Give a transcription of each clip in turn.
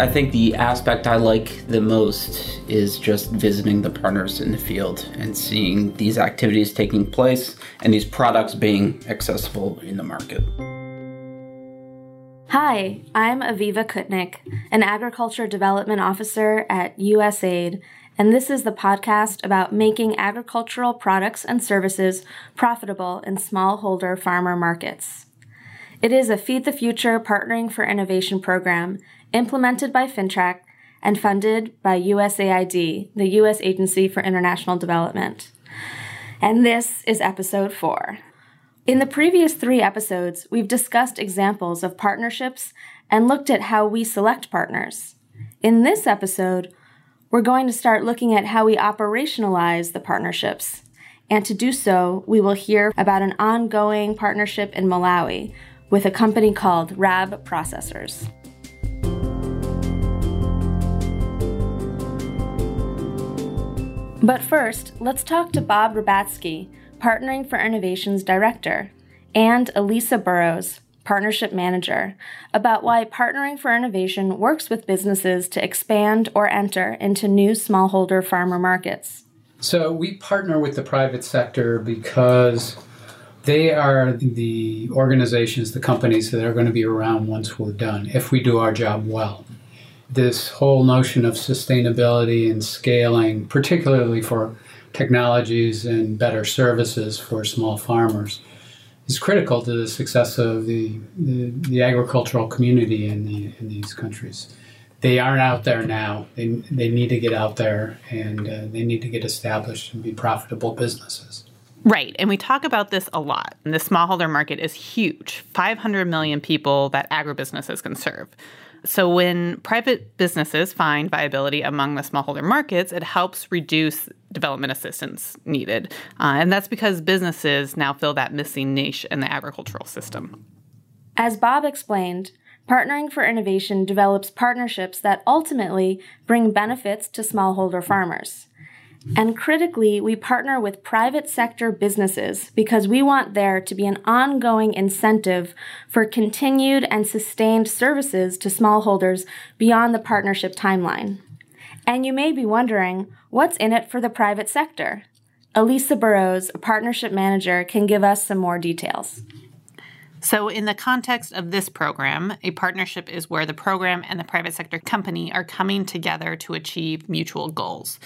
I think the aspect I like the most is just visiting the partners in the field and seeing these activities taking place and these products being accessible in the market. Hi, I'm Aviva Kutnik, an Agriculture Development Officer at USAID, and this is the podcast about making agricultural products and services profitable in smallholder farmer markets. It is a Feed the Future Partnering for Innovation program implemented by FinTrac and funded by USAID, the U.S. Agency for International Development. And this is episode 4. In the previous 3 episodes, we've discussed examples of partnerships and looked at how we select partners. In this episode, we're going to start looking at how we operationalize the partnerships. And to do so, we will hear about an ongoing partnership in Malawi with a company called Rab Processors. But first, let's talk to Bob Rabatsky, Partnering for Innovation's Director, and Elisa Burrows, Partnership Manager, about why Partnering for Innovation works with businesses to expand or enter into new smallholder farmer markets. So we partner with the private sector because they are the organizations, the companies that are going to be around once we're done, if we do our job well. This whole notion of sustainability and scaling, particularly for technologies and better services for small farmers, is critical to the success of the agricultural community in these countries. They aren't out there now. They need to get out there, and they need to get established and be profitable businesses. Right, and we talk about this a lot. And the smallholder market is huge, 500 million people that agribusinesses can serve. So when private businesses find viability among the smallholder markets, it helps reduce development assistance needed. And that's because businesses now fill that missing niche in the agricultural system. As Bob explained, Partnering for Innovation develops partnerships that ultimately bring benefits to smallholder farmers. And critically, we partner with private sector businesses because we want there to be an ongoing incentive for continued and sustained services to smallholders beyond the partnership timeline. And you may be wondering, what's in it for the private sector? Elisa Burrows, a partnership manager, can give us some more details. So in the context of this program, a partnership is where the program and the private sector company are coming together to achieve mutual goals.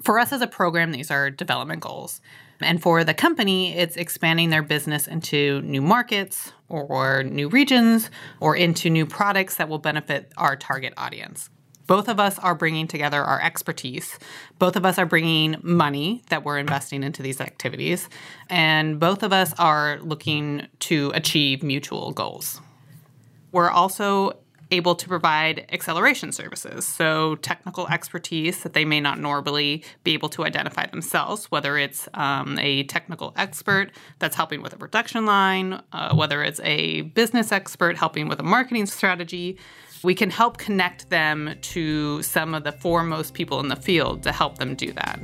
For us as a program, these are development goals. And for the company, it's expanding their business into new markets or new regions or into new products that will benefit our target audience. Both of us are bringing together our expertise. Both of us are bringing money that we're investing into these activities. And both of us are looking to achieve mutual goals. We're also able to provide acceleration services, so technical expertise that they may not normally be able to identify themselves, whether it's a technical expert that's helping with a production line, whether it's a business expert helping with a marketing strategy. We can help connect them to some of the foremost people in the field to help them do that.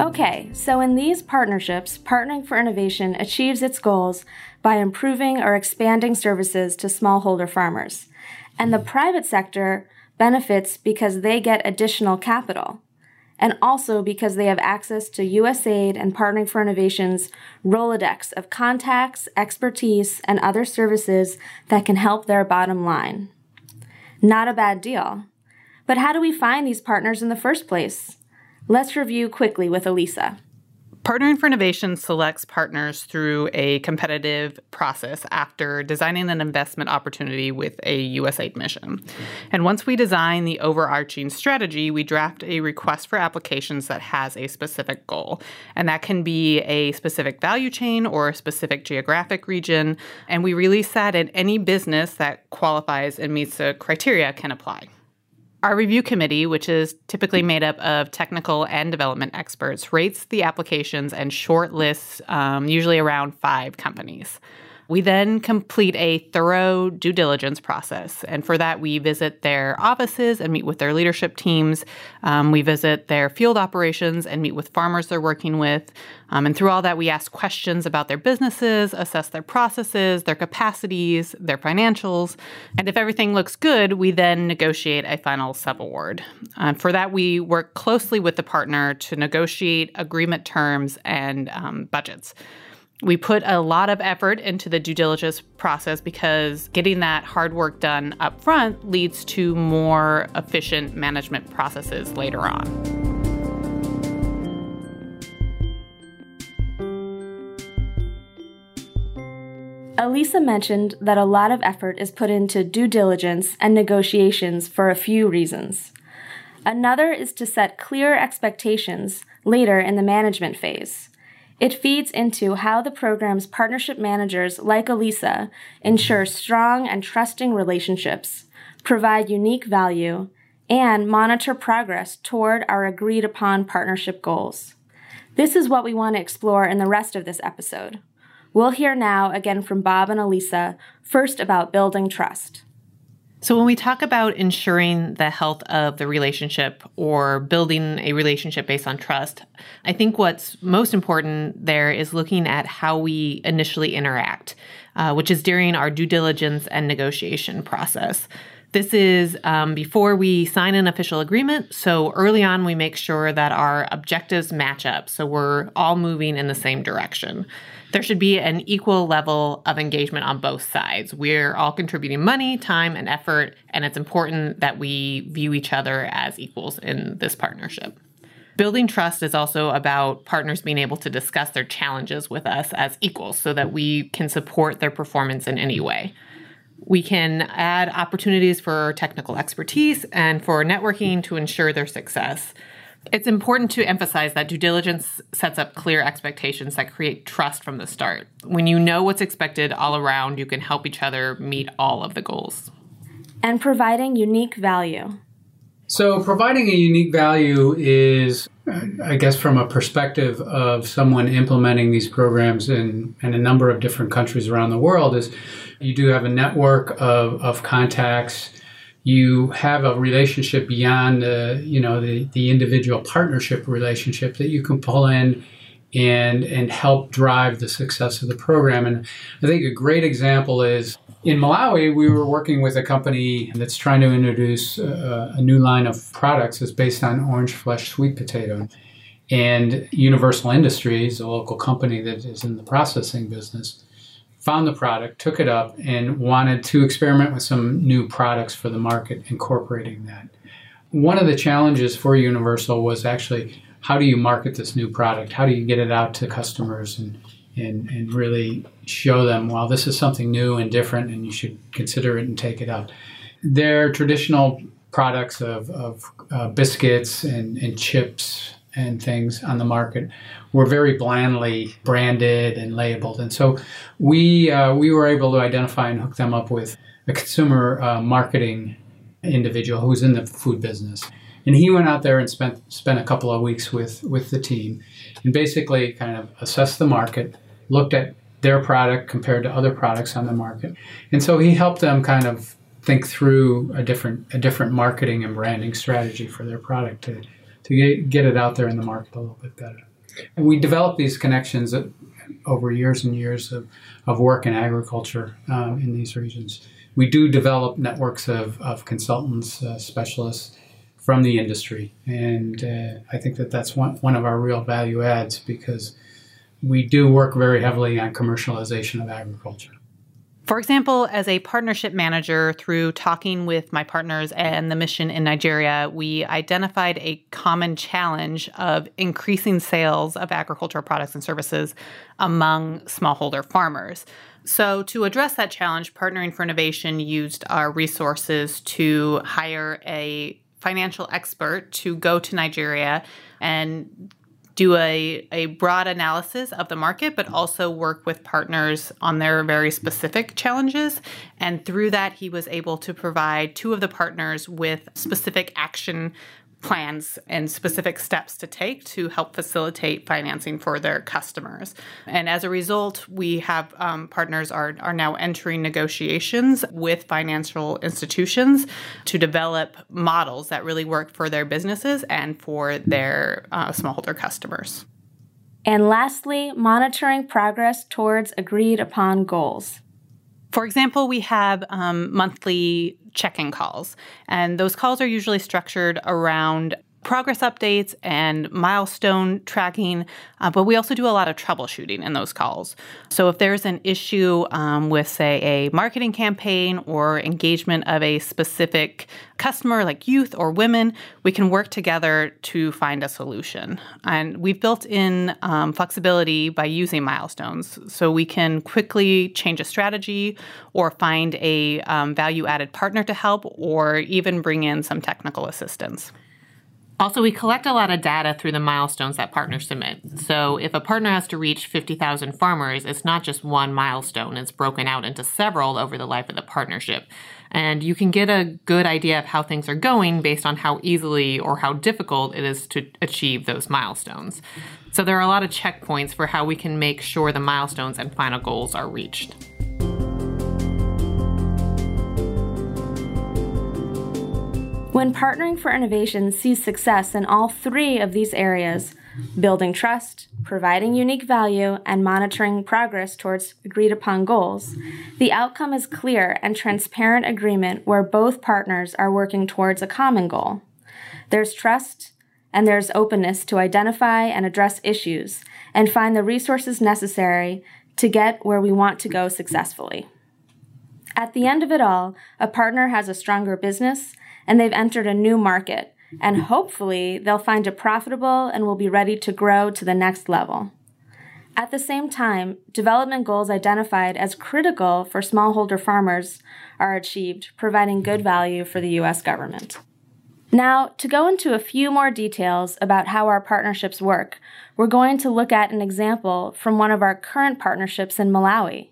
Okay, so in these partnerships, Partnering for Innovation achieves its goals by improving or expanding services to smallholder farmers. And the private sector benefits because they get additional capital, and also because they have access to USAID and Partnering for Innovation's Rolodex of contacts, expertise, and other services that can help their bottom line. Not a bad deal. But how do we find these partners in the first place? Let's review quickly with Elisa. Partnering for Innovation selects partners through a competitive process after designing an investment opportunity with a USAID mission. And once we design the overarching strategy, we draft a request for applications that has a specific goal. And that can be a specific value chain or a specific geographic region. And we release that, and any business that qualifies and meets the criteria can apply. Our review committee, which is typically made up of technical and development experts, rates the applications and shortlists usually around 5 companies. We then complete a thorough due diligence process, and for that we visit their offices and meet with their leadership teams. We visit their field operations and meet with farmers they're working with. And through all that, we ask questions about their businesses, assess their processes, their capacities, their financials. And if everything looks good, we then negotiate a final subaward. For that, we work closely with the partner to negotiate agreement terms and budgets. We put a lot of effort into the due diligence process because getting that hard work done up front leads to more efficient management processes later on. Elisa mentioned that a lot of effort is put into due diligence and negotiations for a few reasons. Another is to set clear expectations later in the management phase. It feeds into how the program's partnership managers, like Elisa, ensure strong and trusting relationships, provide unique value, and monitor progress toward our agreed-upon partnership goals. This is what we want to explore in the rest of this episode. We'll hear now again from Bob and Elisa, first about building trust. So when we talk about ensuring the health of the relationship or building a relationship based on trust, I think what's most important there is looking at how we initially interact, which is during our due diligence and negotiation process. This is before we sign an official agreement, so early on we make sure that our objectives match up, so we're all moving in the same direction. There should be an equal level of engagement on both sides. We're all contributing money, time, and effort, and it's important that we view each other as equals in this partnership. Building trust is also about partners being able to discuss their challenges with us as equals so that we can support their performance in any way. We can add opportunities for technical expertise and for networking to ensure their success. It's important to emphasize that due diligence sets up clear expectations that create trust from the start. When you know what's expected all around, you can help each other meet all of the goals. And providing unique value. So providing a unique value is, I guess, from a perspective of someone implementing these programs in a number of different countries around the world, is you do have a network of contacts. You have a relationship beyond the individual partnership relationship that you can pull in and help drive the success of the program. And I think a great example is in Malawi, we were working with a company that's trying to introduce a new line of products that's based on orange flesh sweet potato. And Universal Industries, a local company that is in the processing business, found the product, took it up, and wanted to experiment with some new products for the market, incorporating that. One of the challenges for Universal was actually, how do you market this new product? How do you get it out to customers and really show them, well, this is something new and different, and you should consider it and take it out. Their traditional products of biscuits and chips and things on the market were very blandly branded and labeled. And so we were able to identify and hook them up with a consumer marketing individual who's in the food business. And he went out there and spent a couple of weeks with the team and basically kind of assessed the market, looked at their product compared to other products on the market. And so he helped them kind of think through a different marketing and branding strategy for their product to get it out there in the market a little bit better. And we developed these connections over years and years of work in agriculture in these regions. We do develop networks of consultants, specialists from the industry, and I think that's one of our real value adds, because we do work very heavily on commercialization of agriculture. For example, as a partnership manager, through talking with my partners and the mission in Nigeria, we identified a common challenge of increasing sales of agricultural products and services among smallholder farmers. So to address that challenge, Partnering for Innovation used our resources to hire a financial expert to go to Nigeria and do a broad analysis of the market, but also work with partners on their very specific challenges. And through that, he was able to provide two of the partners with specific action plans and specific steps to take to help facilitate financing for their customers. And as a result, we have partners are now entering negotiations with financial institutions to develop models that really work for their businesses and for their smallholder customers. And lastly, monitoring progress towards agreed upon goals. For example, we have monthly check-in calls, and those calls are usually structured around progress updates and milestone tracking, but we also do a lot of troubleshooting in those calls. So if there's an issue with, say, a marketing campaign or engagement of a specific customer like youth or women, we can work together to find a solution. And we've built in flexibility by using milestones. So we can quickly change a strategy or find a value-added partner to help or even bring in some technical assistance. Also, we collect a lot of data through the milestones that partners submit. So if a partner has to reach 50,000 farmers, it's not just one milestone. It's broken out into several over the life of the partnership. And you can get a good idea of how things are going based on how easily or how difficult it is to achieve those milestones. So there are a lot of checkpoints for how we can make sure the milestones and final goals are reached. When Partnering for Innovation sees success in all three of these areas, building trust, providing unique value, and monitoring progress towards agreed-upon goals, the outcome is clear and transparent agreement where both partners are working towards a common goal. There's trust, and there's openness to identify and address issues, and find the resources necessary to get where we want to go successfully. At the end of it all, a partner has a stronger business, and they've entered a new market, and hopefully they'll find it profitable and will be ready to grow to the next level. At the same time, development goals identified as critical for smallholder farmers are achieved, providing good value for the U.S. government. Now, to go into a few more details about how our partnerships work, we're going to look at an example from one of our current partnerships in Malawi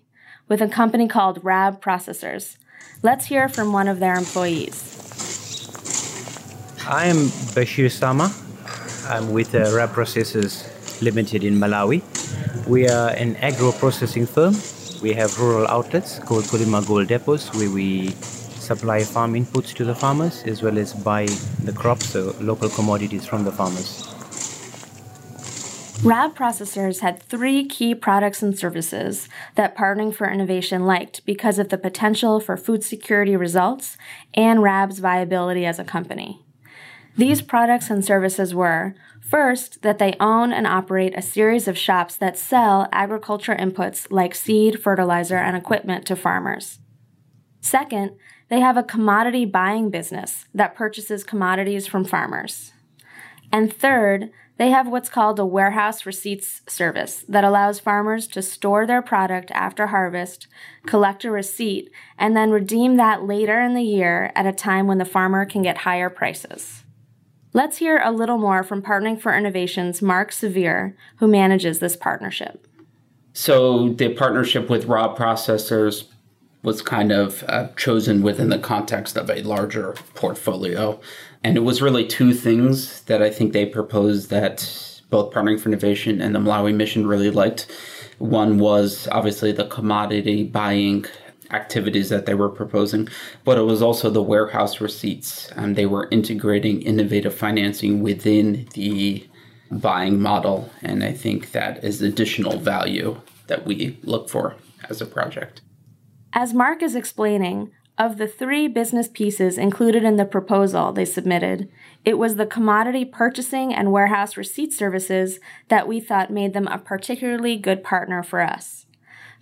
with a company called Rab Processors. Let's hear from one of their employees. I am Bashir Sama. I'm with Rab Processors Limited in Malawi. We are an agro-processing firm. We have rural outlets called Kulima Gold Depots where we supply farm inputs to the farmers as well as buy the crops, so local commodities from the farmers. Rab Processors had three key products and services that Partnering for Innovation liked because of the potential for food security results and Rab's viability as a company. These products and services were, first, that they own and operate a series of shops that sell agriculture inputs like seed, fertilizer, and equipment to farmers. Second, they have a commodity buying business that purchases commodities from farmers. And third, they have what's called a warehouse receipts service that allows farmers to store their product after harvest, collect a receipt, and then redeem that later in the year at a time when the farmer can get higher prices. Let's hear a little more from Partnering for Innovation's Mark Severe, who manages this partnership. So the partnership with Rab Processors was kind of chosen within the context of a larger portfolio. And it was really two things that I think they proposed that both Partnering for Innovation and the Malawi mission really liked. One was obviously the commodity buying activities that they were proposing, but it was also the warehouse receipts. They were integrating innovative financing within the buying model, and I think that is additional value that we look for as a project. As Mark is explaining, of the three business pieces included in the proposal they submitted, it was the commodity purchasing and warehouse receipt services that we thought made them a particularly good partner for us.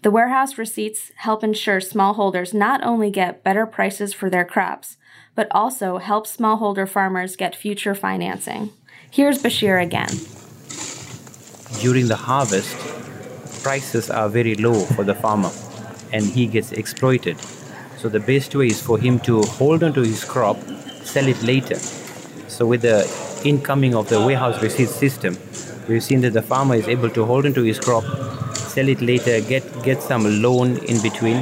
The warehouse receipts help ensure smallholders not only get better prices for their crops, but also help smallholder farmers get future financing. Here's Bashir again. During the harvest, prices are very low for the farmer, and he gets exploited. So the best way is for him to hold onto his crop, sell it later. So with the incoming of the warehouse receipt system, We've seen that the farmer is able to hold onto his crop, sell it later, get some loan in between,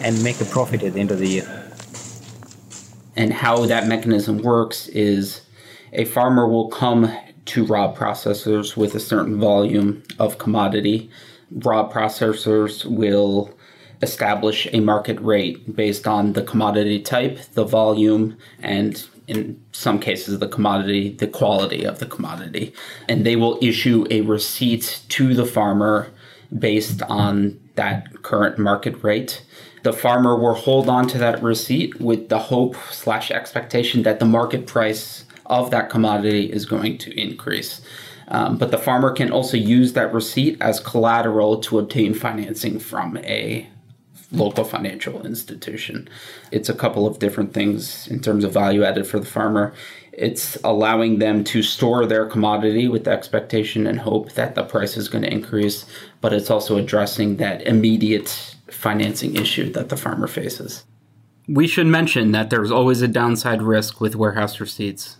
and make a profit at the end of the year. And how that mechanism works is a farmer will come to Rab Processors with a certain volume of commodity. Rab Processors will establish a market rate based on the commodity type, the volume, and in some cases the commodity, the quality of the commodity. And they will issue a receipt to the farmer based on that current market rate. The farmer will hold on to that receipt with the hope/expectation that the market price of that commodity is going to increase. But the farmer can also use that receipt as collateral to obtain financing from a local financial institution. It's a couple of different things in terms of value added for the farmer. It's allowing them to store their commodity with the expectation and hope that the price is going to increase, but it's also addressing that immediate financing issue that the farmer faces. We should mention that there's always a downside risk with warehouse receipts.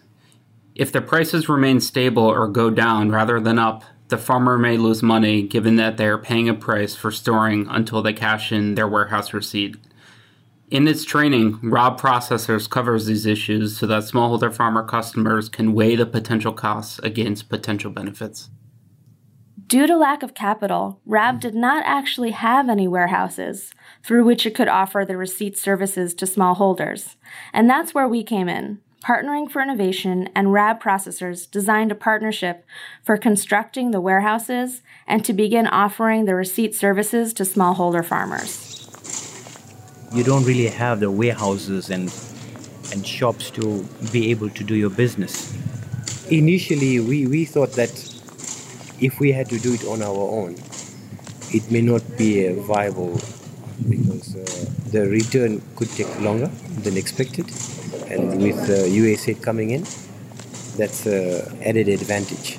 If the prices remain stable or go down rather than up, the farmer may lose money given that they are paying a price for storing until they cash in their warehouse receipt. In its training, Rab Processors covers these issues so that smallholder farmer customers can weigh the potential costs against potential benefits. Due to lack of capital, Rab did not actually have any warehouses through which it could offer the receipt services to smallholders. And that's where we came in. Partnering for Innovation and Rab Processors designed a partnership for constructing the warehouses and to begin offering the receipt services to smallholder farmers. You don't really have the warehouses and shops to be able to do your business. Initially, we thought that if we had to do it on our own, it may not be viable because the return could take longer than expected. And with USAID coming in, that's an added advantage.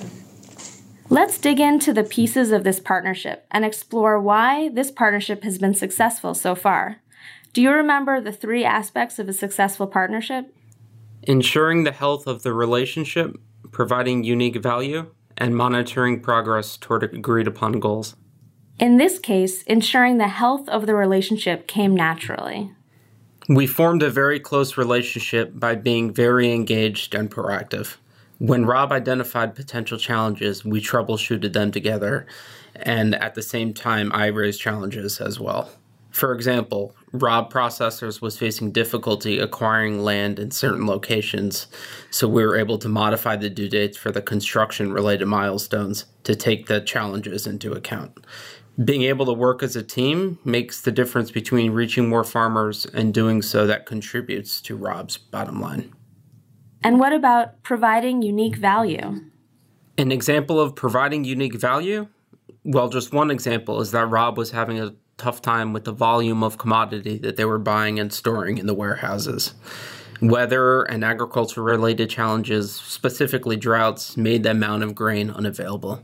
Let's dig into the pieces of this partnership and explore why this partnership has been successful so far. Do you remember the three aspects of a successful partnership? Ensuring the health of the relationship, providing unique value, and monitoring progress toward agreed-upon goals. In this case, ensuring the health of the relationship came naturally. We formed a very close relationship by being very engaged and proactive. When Rab identified potential challenges, we troubleshooted them together, and at the same time, I raised challenges as well. For example, Rab Processors was facing difficulty acquiring land in certain locations, so we were able to modify the due dates for the construction-related milestones to take the challenges into account. Being able to work as a team makes the difference between reaching more farmers and doing so that contributes to Rab's bottom line. And what about providing unique value? An example of providing unique value? Well, just one example is that Rab was having a tough time with the volume of commodity that they were buying and storing in the warehouses. Weather and agriculture-related challenges, specifically droughts, made the amount of grain unavailable.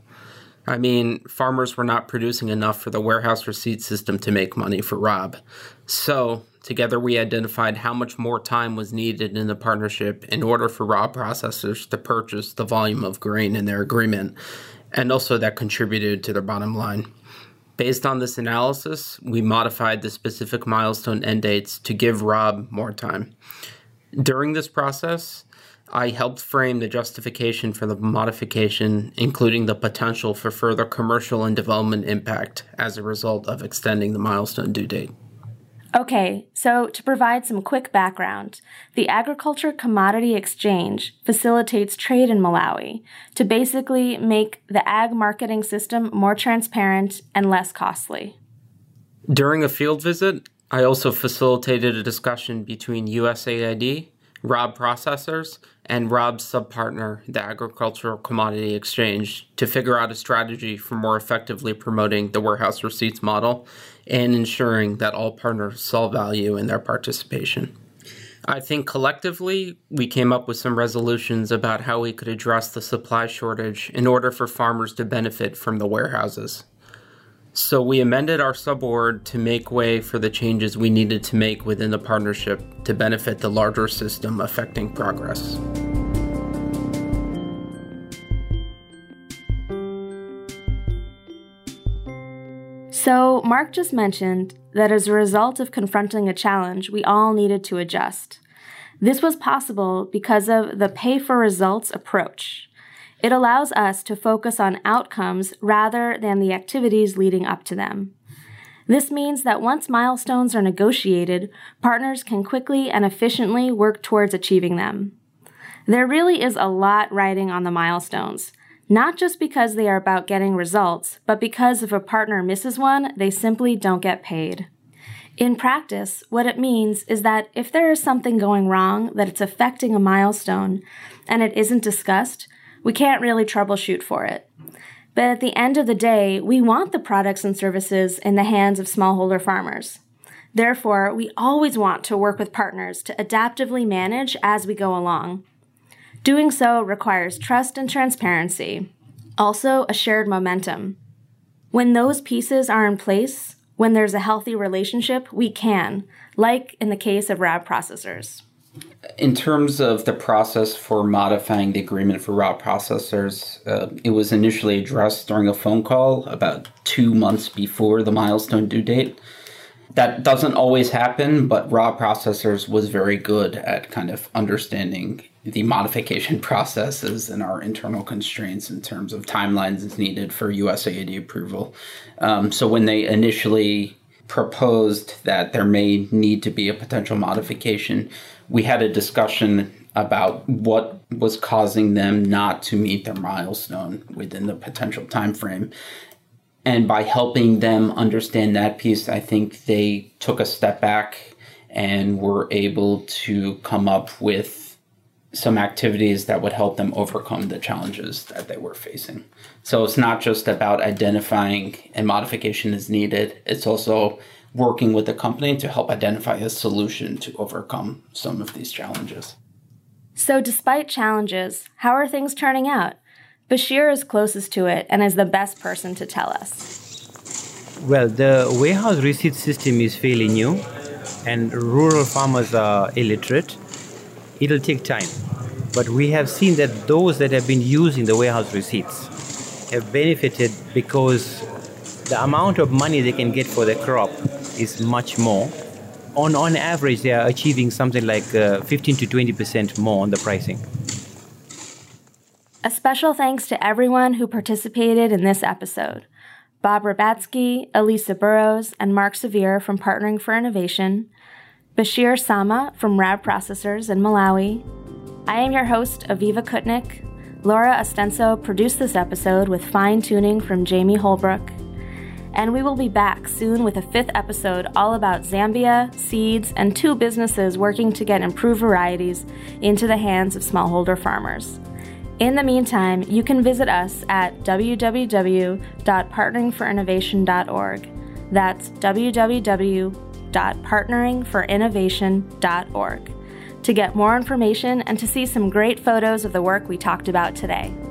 I mean, farmers were not producing enough for the warehouse receipt system to make money for Rab. So, together we identified how much more time was needed in the partnership in order for Rab Processors to purchase the volume of grain in their agreement, and also that contributed to their bottom line. Based on this analysis, we modified the specific milestone end dates to give Rab more time. During this process, I helped frame the justification for the modification, including the potential for further commercial and development impact as a result of extending the milestone due date. Okay, so to provide some quick background, the Agricultural Commodity Exchange facilitates trade in Malawi to basically make the ag marketing system more transparent and less costly. During a field visit, I also facilitated a discussion between USAID, Rab Processors, and Rab's subpartner, the Agricultural Commodity Exchange, to figure out a strategy for more effectively promoting the warehouse receipts model and ensuring that all partners saw value in their participation. I think collectively, we came up with some resolutions about how we could address the supply shortage in order for farmers to benefit from the warehouses. So we amended our subaward to make way for the changes we needed to make within the partnership to benefit the larger system affecting progress. So Mark just mentioned that as a result of confronting a challenge, we all needed to adjust. This was possible because of the pay-for-results approach. It allows us to focus on outcomes rather than the activities leading up to them. This means that once milestones are negotiated, partners can quickly and efficiently work towards achieving them. There really is a lot riding on the milestones, not just because they are about getting results, but because if a partner misses one, they simply don't get paid. In practice, what it means is that if there is something going wrong that it's affecting a milestone and it isn't discussed, we can't really troubleshoot for it. But at the end of the day, we want the products and services in the hands of smallholder farmers. Therefore, we always want to work with partners to adaptively manage as we go along. Doing so requires trust and transparency, also a shared momentum. When those pieces are in place, when there's a healthy relationship, we can, like in the case of Rab Processors. In terms of the process for modifying the agreement for Rab Processors, it was initially addressed during a phone call about 2 months before the milestone due date. That doesn't always happen, but Rab Processors was very good at kind of understanding the modification processes and our internal constraints in terms of timelines needed for USAID approval. So when they initially proposed that there may need to be a potential modification, we had a discussion about what was causing them not to meet their milestone within the potential timeframe. And by helping them understand that piece, I think they took a step back and were able to come up with some activities that would help them overcome the challenges that they were facing. So it's not just about identifying a modification is needed. It's also working with the company to help identify a solution to overcome some of these challenges. So despite challenges, how are things turning out? Bashir is closest to it and is the best person to tell us. Well, the warehouse receipt system is fairly new and rural farmers are illiterate. It'll take time, but we have seen that those that have been using the warehouse receipts have benefited because the amount of money they can get for the crop is much more. On average, they are achieving something like 15 to 20% more on the pricing. A special thanks to everyone who participated in this episode. Bob Rabatsky, Elisa Burrows, and Mark Severe from Partnering for Innovation, Bashir Sama from Rab Processors in Malawi. I am your host, Aviva Kutnik. Laura Ostenso produced this episode with fine-tuning from Jamie Holbrook. And we will be back soon with a 5th episode all about Zambia, seeds, and 2 businesses working to get improved varieties into the hands of smallholder farmers. In the meantime, you can visit us at www.partneringforinnovation.org. That's www.partneringforinnovation.org to get more information and to see some great photos of the work we talked about today.